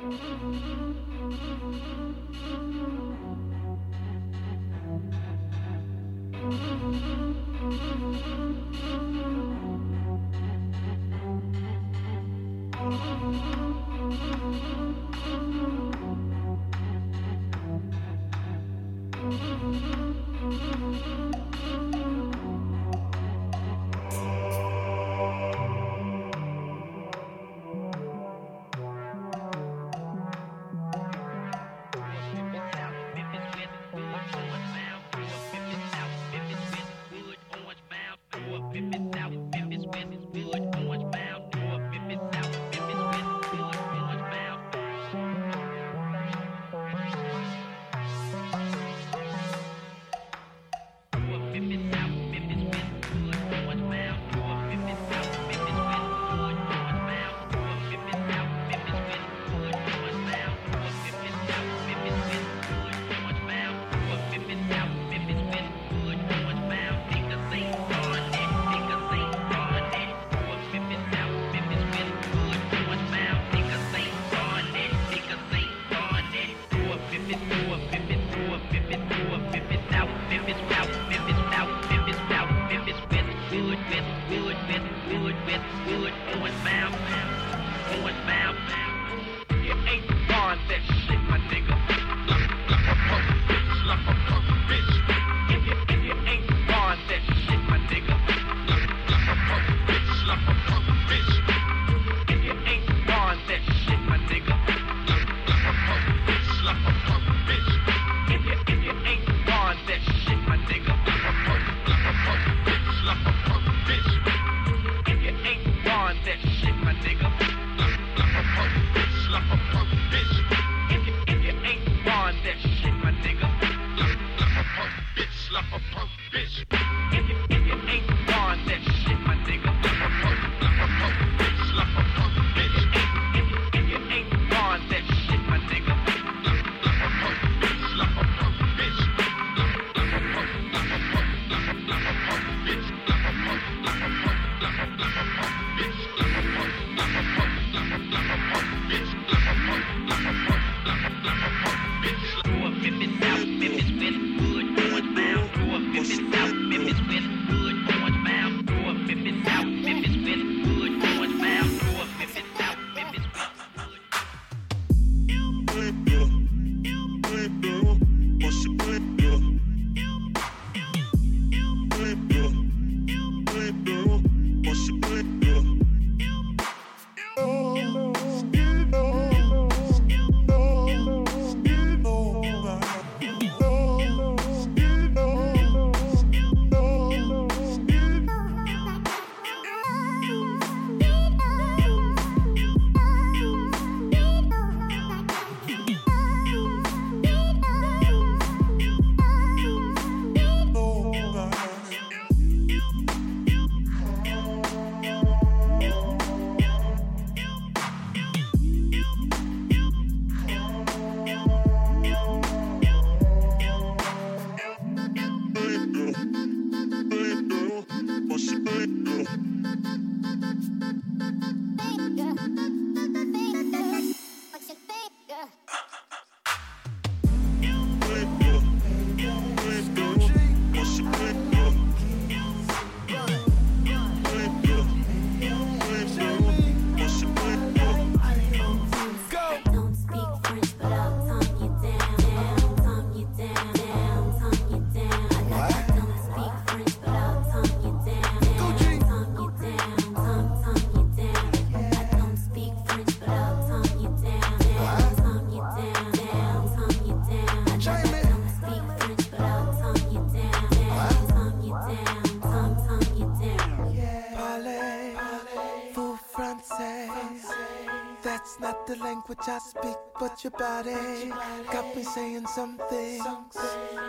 I speak, but your body got me saying some things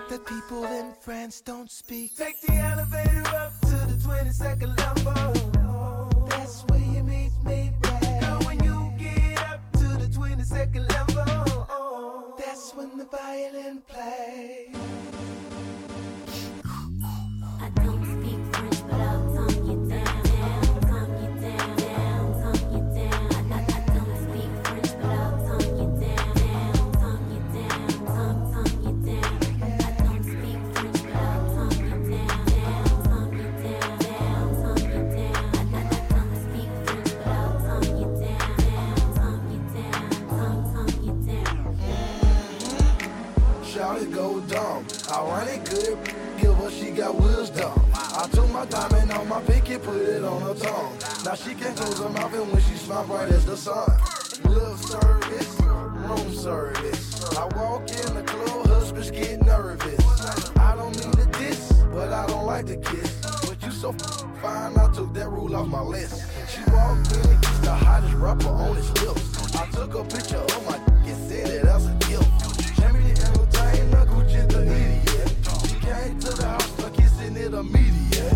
that people in France don't speak. Take the elevator up to the 22nd level. That's where you meet me, babe. Now when you get up to the 22nd level, that's when the violin plays. I don't speak French, but I'll tongue you down. Tongue you down. I don't speak French, but I'll tongue you down. wrong. Now she can close her mouth, and when she smile bright as the sun. Love service, room service. I walk in the club, husbands get nervous. I don't mean to diss, but I don't like to kiss. But you so fine, I took that rule off my list. She walked in and kissed the hottest rapper on his lips. I took a picture of my dick and said that that's a gift. Jamie the entertainer, Gucci the idiot. She came to the house, but kissing it immediate.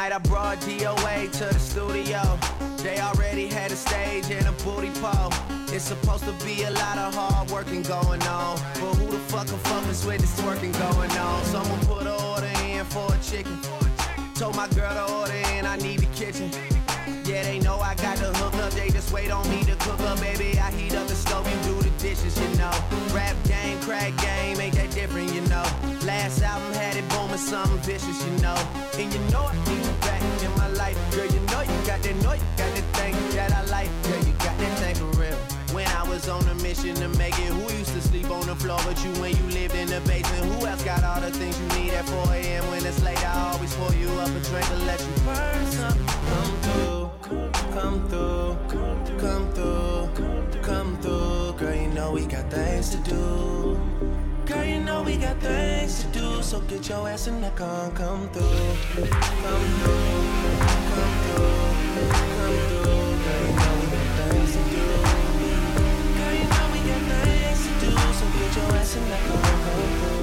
Night I brought DOA to the studio. They already had a stage and a booty pole. It's supposed to be a lot of hard working going on, but who the fuck can fuck us with this working going on? Someone put an order in for a chicken. Told my girl to order in, I need the kitchen. Yeah, they know I got the hookup, they just wait on me to cook up. Baby, I heat up the stove, you do the dishes, you know. Rap game, crack game, ain't that different, you know. Last album had it booming, something vicious, you know. And you know I need you back in my life. Girl, you know you got that thing that I like. Girl, you got that thing for real. When I was on a mission to make it, who used to sleep on the floor but you when you lived in the basement? Who else got all the things you need at 4 a.m. when it's late? I always pour you up a drink and let you burn something. Come through, come through, come through, come through. Girl, you know we got things to do. Girl, you know we got things to do. So get your ass in the car, come through. Come through, come through, come through. Girl, you know we got things to do. Girl, you know we got things to do. So get your ass in the car, come through.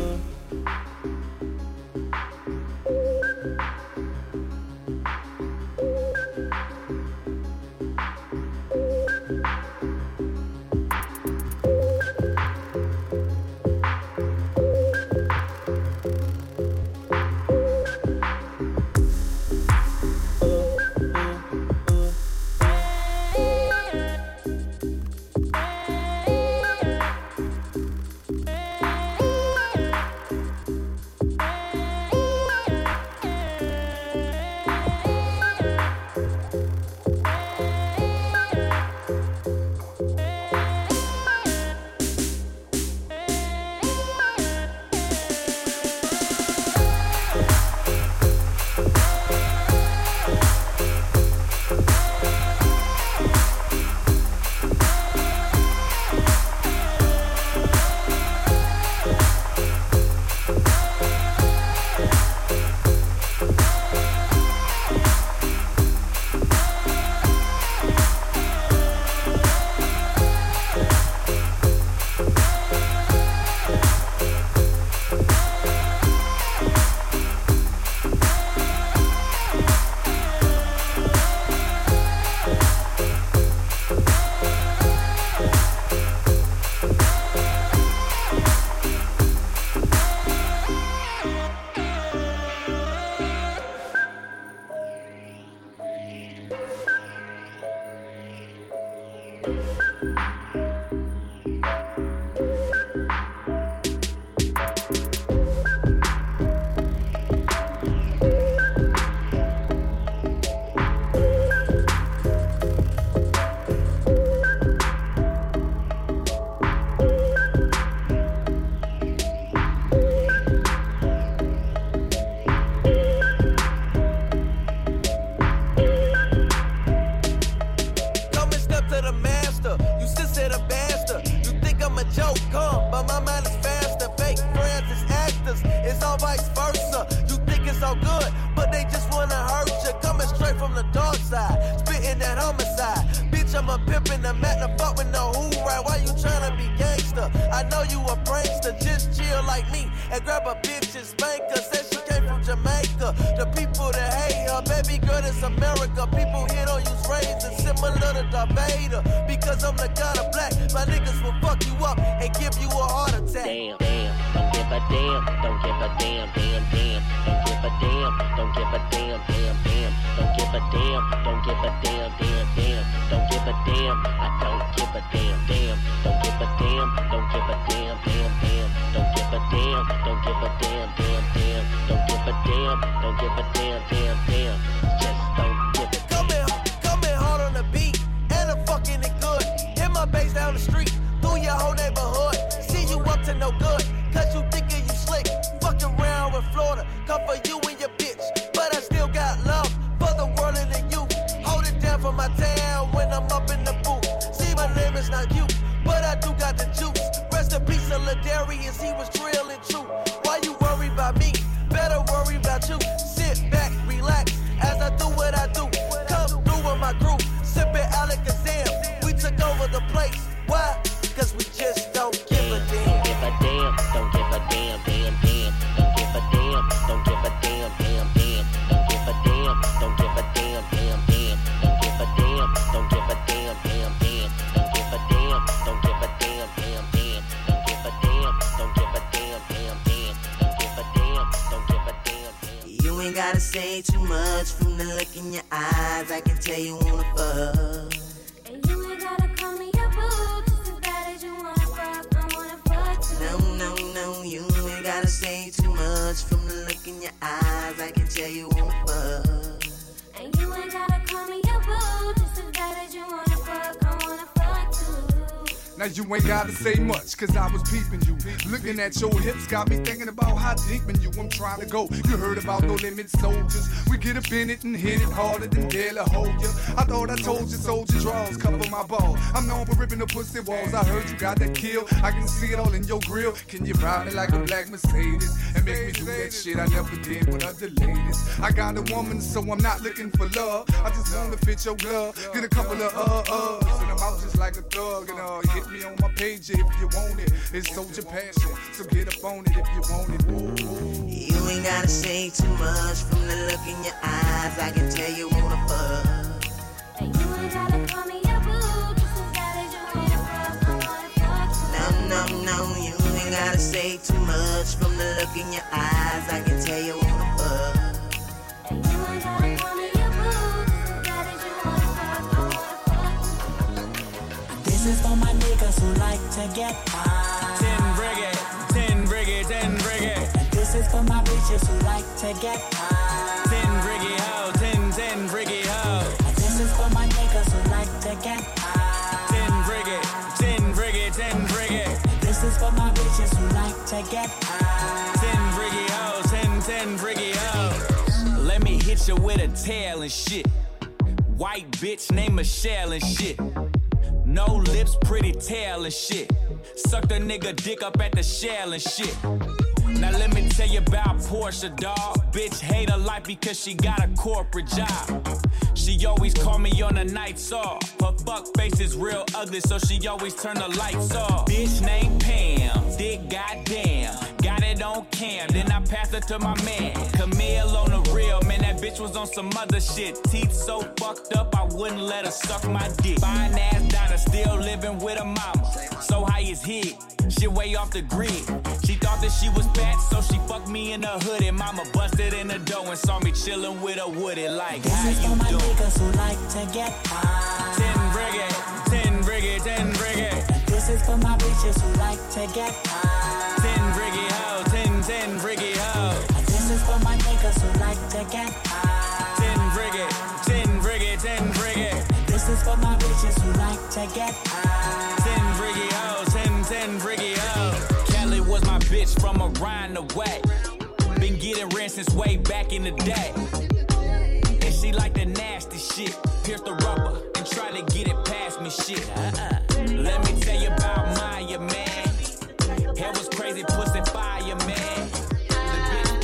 or vice versa. You think it's all good, but they just wanna hurt you. Coming straight from the dark side, spitting that homicide. Bitch, I'm a pimpin', I'm at the fuck with no who right. Why you tryna be gangster? I know you a prankster, just chill like me and grab a bitch and spank her. Said she came from Jamaica. The people that hate her, baby girl, it's America. People here don't use razors, similar to Darth Vader. Because I'm the god of black, my niggas will fuck you up and give you a heart attack. Damn, damn, don't give a damn, don't give a damn, damn, damn. Don't give a damn, don't give a damn, damn, damn. Don't give a damn, don't give a damn, damn, damn. Don't give a damn, I don't give a damn, damn. Don't give a damn, don't give a damn, damn, damn. Don't give a damn, don't give a damn, damn, damn. Don't give a damn, don't give a damn, damn, damn. Just don't give a damn. Coming hard on the beat, and I'm fucking it good. Hit my bass down the street, through your whole neighborhood. See you up to no good. Cause you thinkin' you slick, fuck around with Florida, come for you and your bitch. But I still got love for the world and the youth. Hold it down for my town when I'm up in the booth. See, my name is not you, but I do got the juice. Rest in peace of Ladarius, he was real and true. Why you worry about me? Better worry about you. Sit back, relax, as I do what I do. Come through with my group, sippin' Alakazam. We took over the place, why? Cause we just don't give a damn. Don't give a damn, damn, damn. Don't give a damn, don't give a damn, damn, damn. Don't give a damn, don't give a damn, damn, damn. Don't give a damn, don't give a damn, damn, damn. Don't give a damn, don't give a damn, damn, damn. Don't give a damn, don't give a damn, damn, damn. Don't give a damn, don't give a damn, damn. You ain't gotta say too much from the look in your eyes. I can tell you wanna fuck. Say too much from the look in your eyes. I can tell you wanna fuck. And you ain't gotta call me a boo. Just the fact that you wanna fuck, I wanna fuck too. Now you ain't gotta say much, cause I was peeping you. Looking at your hips got me thinking about how deep in you I'm trying to go. You heard about No Limit Soldiers. We get up in it and hit it harder than Dale or Hoya. I thought I told you soldier draws cover my ball. I'm known for ripping the pussy walls. I heard you got that kill, I can see it all in your grill. Can you ride me like a black Mercedes and make me do that shit I never did with other ladies? I got a woman so I'm not looking for love, I just wanna fit your glove. Get a couple of and I'm out just like a thug. And hit me on my page if you want it. It's soldier passion, so get up on it if you want it. Ooh. You ain't gotta say too much from the look in your eyes. I can tell you wanna fuck. And you ain't gotta call me a boo. Just as bad as you wanna fuck, I wanna fuck too. No, you ain't gotta say too much from the look in your eyes. I can tell you wanna fuck. And you ain't gotta call me a boo. Just as bad as you wanna fuck, I wanna fuck too. This is for my niggas who like to get high. 10 brigade. This is for my bitches who like to get high. 10 brigade ho. This is for my niggas who like to get high. 10 brigade. This is for my bitches who like to get high. 10 brigade ho. Let me hit you with a tail and shit. White bitch named Michelle and shit. No lips, pretty tail and shit. Suck the nigga dick up at the shell and shit. Now let me tell you about Portia, dawg. Bitch hate her life because she got a corporate job. She always call me on the nights off. Her fuck face is real ugly, so she always turn the lights off. Bitch named Pam, dick goddamn. Got it on cam, then I passed it to my man. Camille on the real, man, that bitch was on some other shit. Teeth so fucked up, I wouldn't let her suck my dick. Fine ass Donna, still living with her mama. So high as hit, shit way off the grid. She thought that she was fat, so she fucked me in her hoodie. Mama busted in the dough and saw me chillin' with a woody. Like, this how is you for my niggas who like to get high. 10 brigade. This is for my bitches who like to get high. 10 brigade ho. This is for my niggas who like to get high. 10 brigade. This is for my bitches who like to get high. 10 brigade ho. Kelly was my bitch from around the way. Been getting rent since way back in the day. And she like the nasty shit. Pierce the rubber and try to get it past me shit. Let me tell you about Maya, man. Hair was crazy, pussy fire, man. The bitch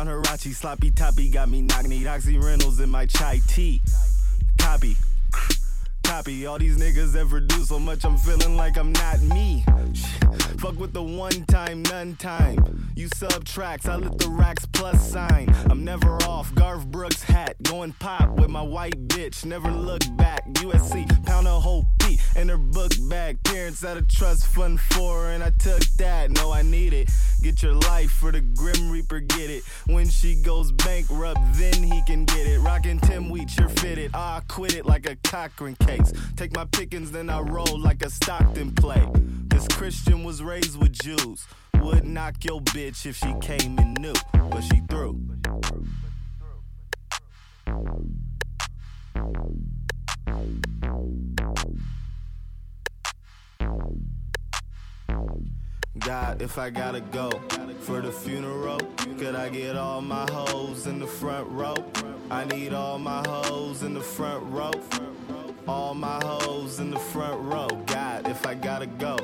Crown Hirachi, sloppy toppy, got me knock need Oxy Reynolds in my chai tea. Copy, all these niggas ever do so much, I'm feeling like I'm not me. Fuck with the one time, none time. You subtracts, I lit the racks plus sign. I'm never off, Garth Brooks hat, going pop with my white bitch, never look back. USC, pound of hope. In her book bag, parents out of trust fund for her, and I took that. No, I need it. Get your life for the Grim Reaper, get it. When she goes bankrupt, then he can get it. Rockin' Tim Wheat, you're fitted. I quit it like a Cochran case. Take my pickings, then I roll like a Stockton play. This Christian was raised with Jews. Would knock your bitch if she came and knew, but she threw. God, if I gotta go for the funeral, could I get all my hoes in the front row? I need all my hoes in the front row. All my hoes in the front row. God, if I gotta go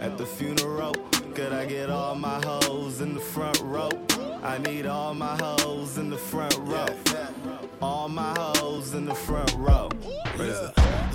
at the funeral, could I get all my hoes in the front row? I need all my hoes in the front row. All my hoes in the front row.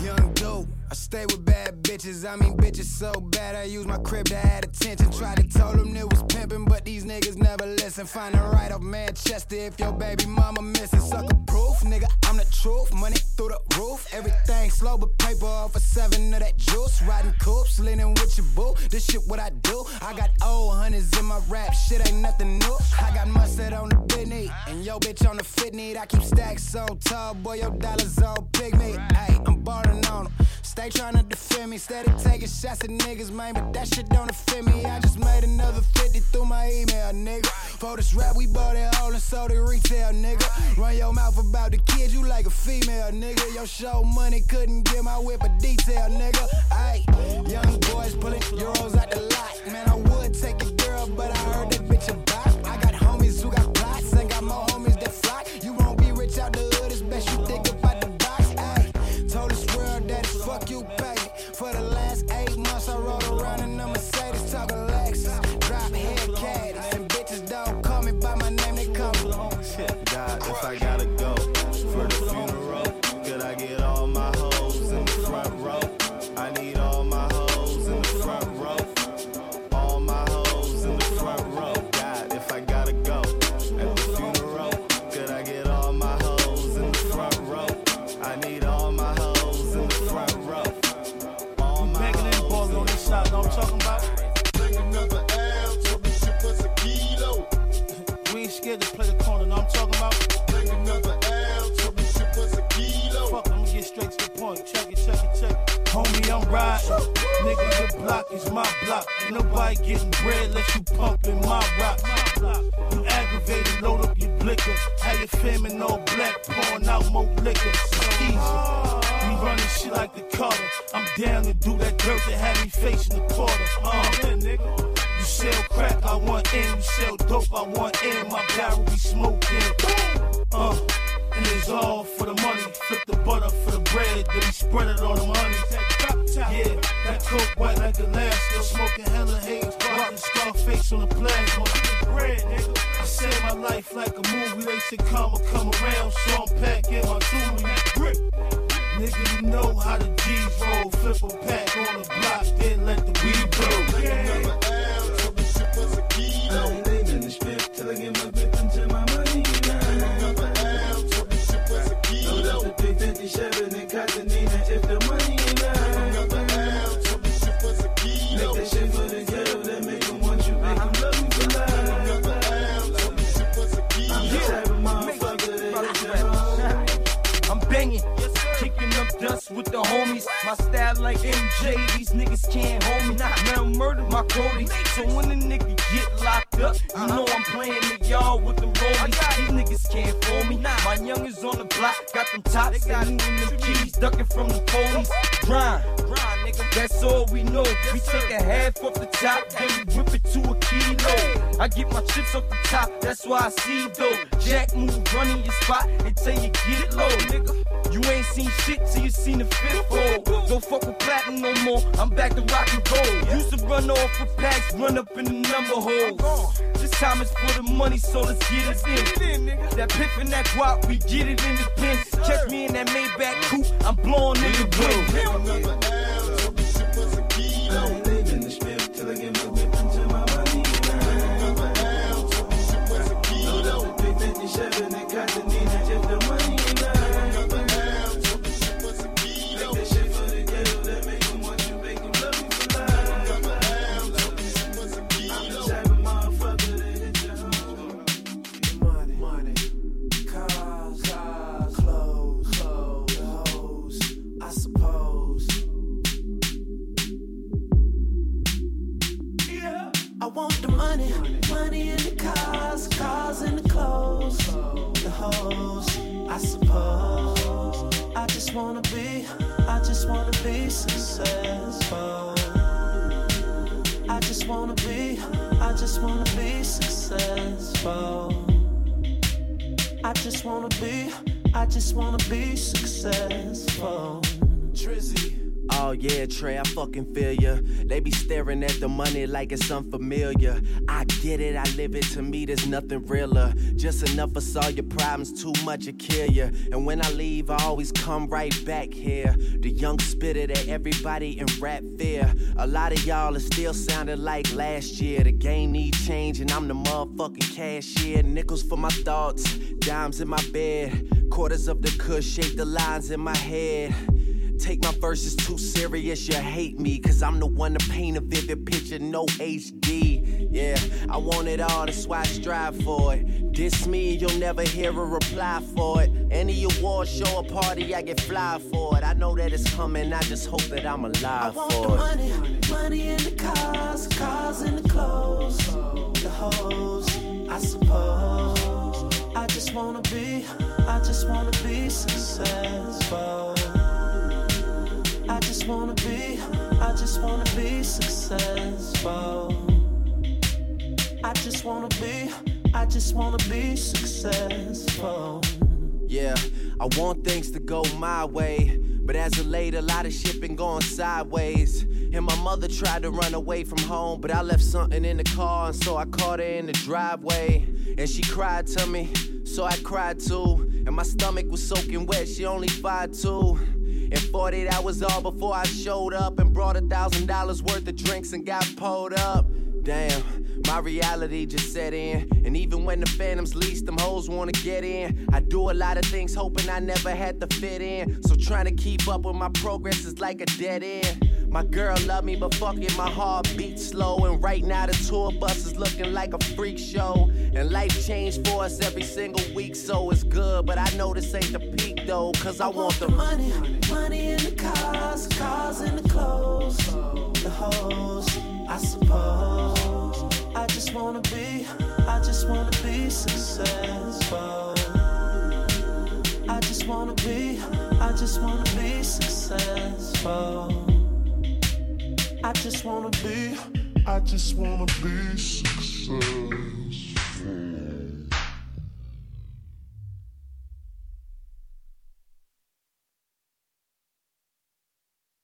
Young dope, I stay with bad bitches. I mean bitches so bad I use my crib to add attention. Tried to tell them it was pimping, but these niggas never listen. Find a right off Manchester if your baby mama missing. Sucker proof, nigga, I'm the truth. Money through the roof, everything slow but paper off a 7 of that juice. Riding coops, leaning with your boo. This shit what I do. I got old hundreds in my rap, shit ain't nothing new. I got mustard on the Bentley, and yo bitch on the Fitney. I keep stacks so tall, boy, your dollars all pygmy. Ay, I'm balling on them. Stay trying to defend me, steady taking shots at niggas, man, but that shit don't offend me. I just made another 50 through my email, nigga. For this rap, we bought it all and sold it retail, nigga. Run your mouth about the kid, you like a female, nigga. Your show money couldn't get my whip a detail, nigga. Ayy, young boys pulling euros out the lot. Man, I would take a girl, but I heard that bitch a bop. I got homies who got plots, and got more homies that flock. You won't be rich out the hood, it's best you think about the box. Ayy, told this world that it's fuck you, baby. For the last 8 months, I rode around in a Mercedes, talking Lexus, drop head caddies, and bitches don't call me by my name, they call me. God, if I gotta go for the funeral, could I get all my hoes in the front row? I need all my hoes in the front row. All my hoes in the front row. God, if I gotta go at the funeral, could I get all my hoes in the front row? I need all my hoes in the front row. All my hoes in the front row. Shot, know what I'm talking about? Bring another L till this shit puts a kilo. We ain't scared to play the corner, know what I'm talking about? Bring another L till this shit puts a kilo. Fuck, I'ma get straight to the point. Check it. Homie, I'm riding. Nigga, your block is my block. Ain't nobody getting bread unless you pumping my rock. You aggravated, load up your blicker. How you femin' all black, pouring out more liquor. Easy. We running shit like the Carter. I'm down to do that dirt that had me facing the quarter. Nigga. You sell crack, I want in. You sell dope, I want in. My barrel be smoking. And it's all for the money. Flip the butter for the bread, then he spread it on the money. Yeah, that coke white like a lash. Still smoking hella haze, rocking Scarface on the plasma. I save my life like a movie. They said karma come around, so I'm packing my jewelry. Nigga, you know how the G's roll. Flip a pack on the block, then let the weed blow. Take another L, so this shit was a kilo. I ain't leaving the strip till I get my bitch until my money. Shoving and Catanina if the money ain't right. Another L till this shit puts a kilo. Make that shit for the ghetto that make them want you, make them love you for life. Another L till this shit puts a kilo. I'm the type of motherfucker that hit your home. I'm banging, kicking up dust with the homies. My style like MJ, these niggas can't hold me. Now murder my Cody, so when a nigga get locked up, you know I'm playing the yard with them rollies. These niggas can't fool me. My young is on the block, got them tops, got them keys, ducking from the police. Grind, nigga, that's all we know. We take a half off the top, then we whip it to a kilo. I get my chips off the top, that's why I see though. Jack move, running your spot until you get it low, nigga. You ain't seen shit till you seen the fifth roll. Don't fuck with platinum no more, I'm back to rock and roll. Used to run off for packs, run up in the number holes. This time it's for the money, so let's get it in. That piff and that guap, we get it in the pen. Catch me in that Maybach coupe, I'm blowing in the blue. I ain't leaving the strip till I get my whip into my money. I just wanna be successful. Trizzy. Oh yeah, Trey, I fucking feel ya. They be staring at the money like it's unfamiliar. I get it, I live it, to me there's nothing realer. Just enough of all your problems, too much to kill ya. And when I leave, I always come right back here. The young spitter that everybody in rap fear. A lot of y'all are still sounding like last year. The game needs change and I'm the motherfucking cashier. Nickels for my thoughts, dimes in my bed. Quarters of the cush, shake the lines in my head. Take my verses too serious, you hate me, cause I'm the one to paint a vivid picture, no HD. Yeah, I want it all, that's why I strive for it. Diss me, you'll never hear a reply for it. Any award show or party, I get fly for it. I know that it's coming, I just hope that I'm alive for it. I want the money in the cars in the clothes, the hoes, I suppose. I just wanna be successful. I just wanna be successful. I just wanna be successful. Yeah, I want things to go my way, but as of late, a lot of shit been going sideways. And my mother tried to run away from home, but I left something in the car, and so I caught her in the driveway. And she cried to me, so I cried too. And my stomach was soaking wet, she only 5'2". And 48 hours all before I showed up and brought $1,000 worth of drinks and got pulled up. Damn, my reality just set in. And even when the phantoms lease, them hoes wanna get in. I do a lot of things hoping I never had to fit in. So trying to keep up with my progress is like a dead end. My girl love me, but fuck it, my heart beats slow. And right now the tour bus is looking like a freak show. And life changed for us every single week, so it's good. But I know this ain't the peak though, cause I want the money in the cars in the clothes, the hoes, I suppose. I just wanna be successful. I just wanna be successful. I just wanna be successful.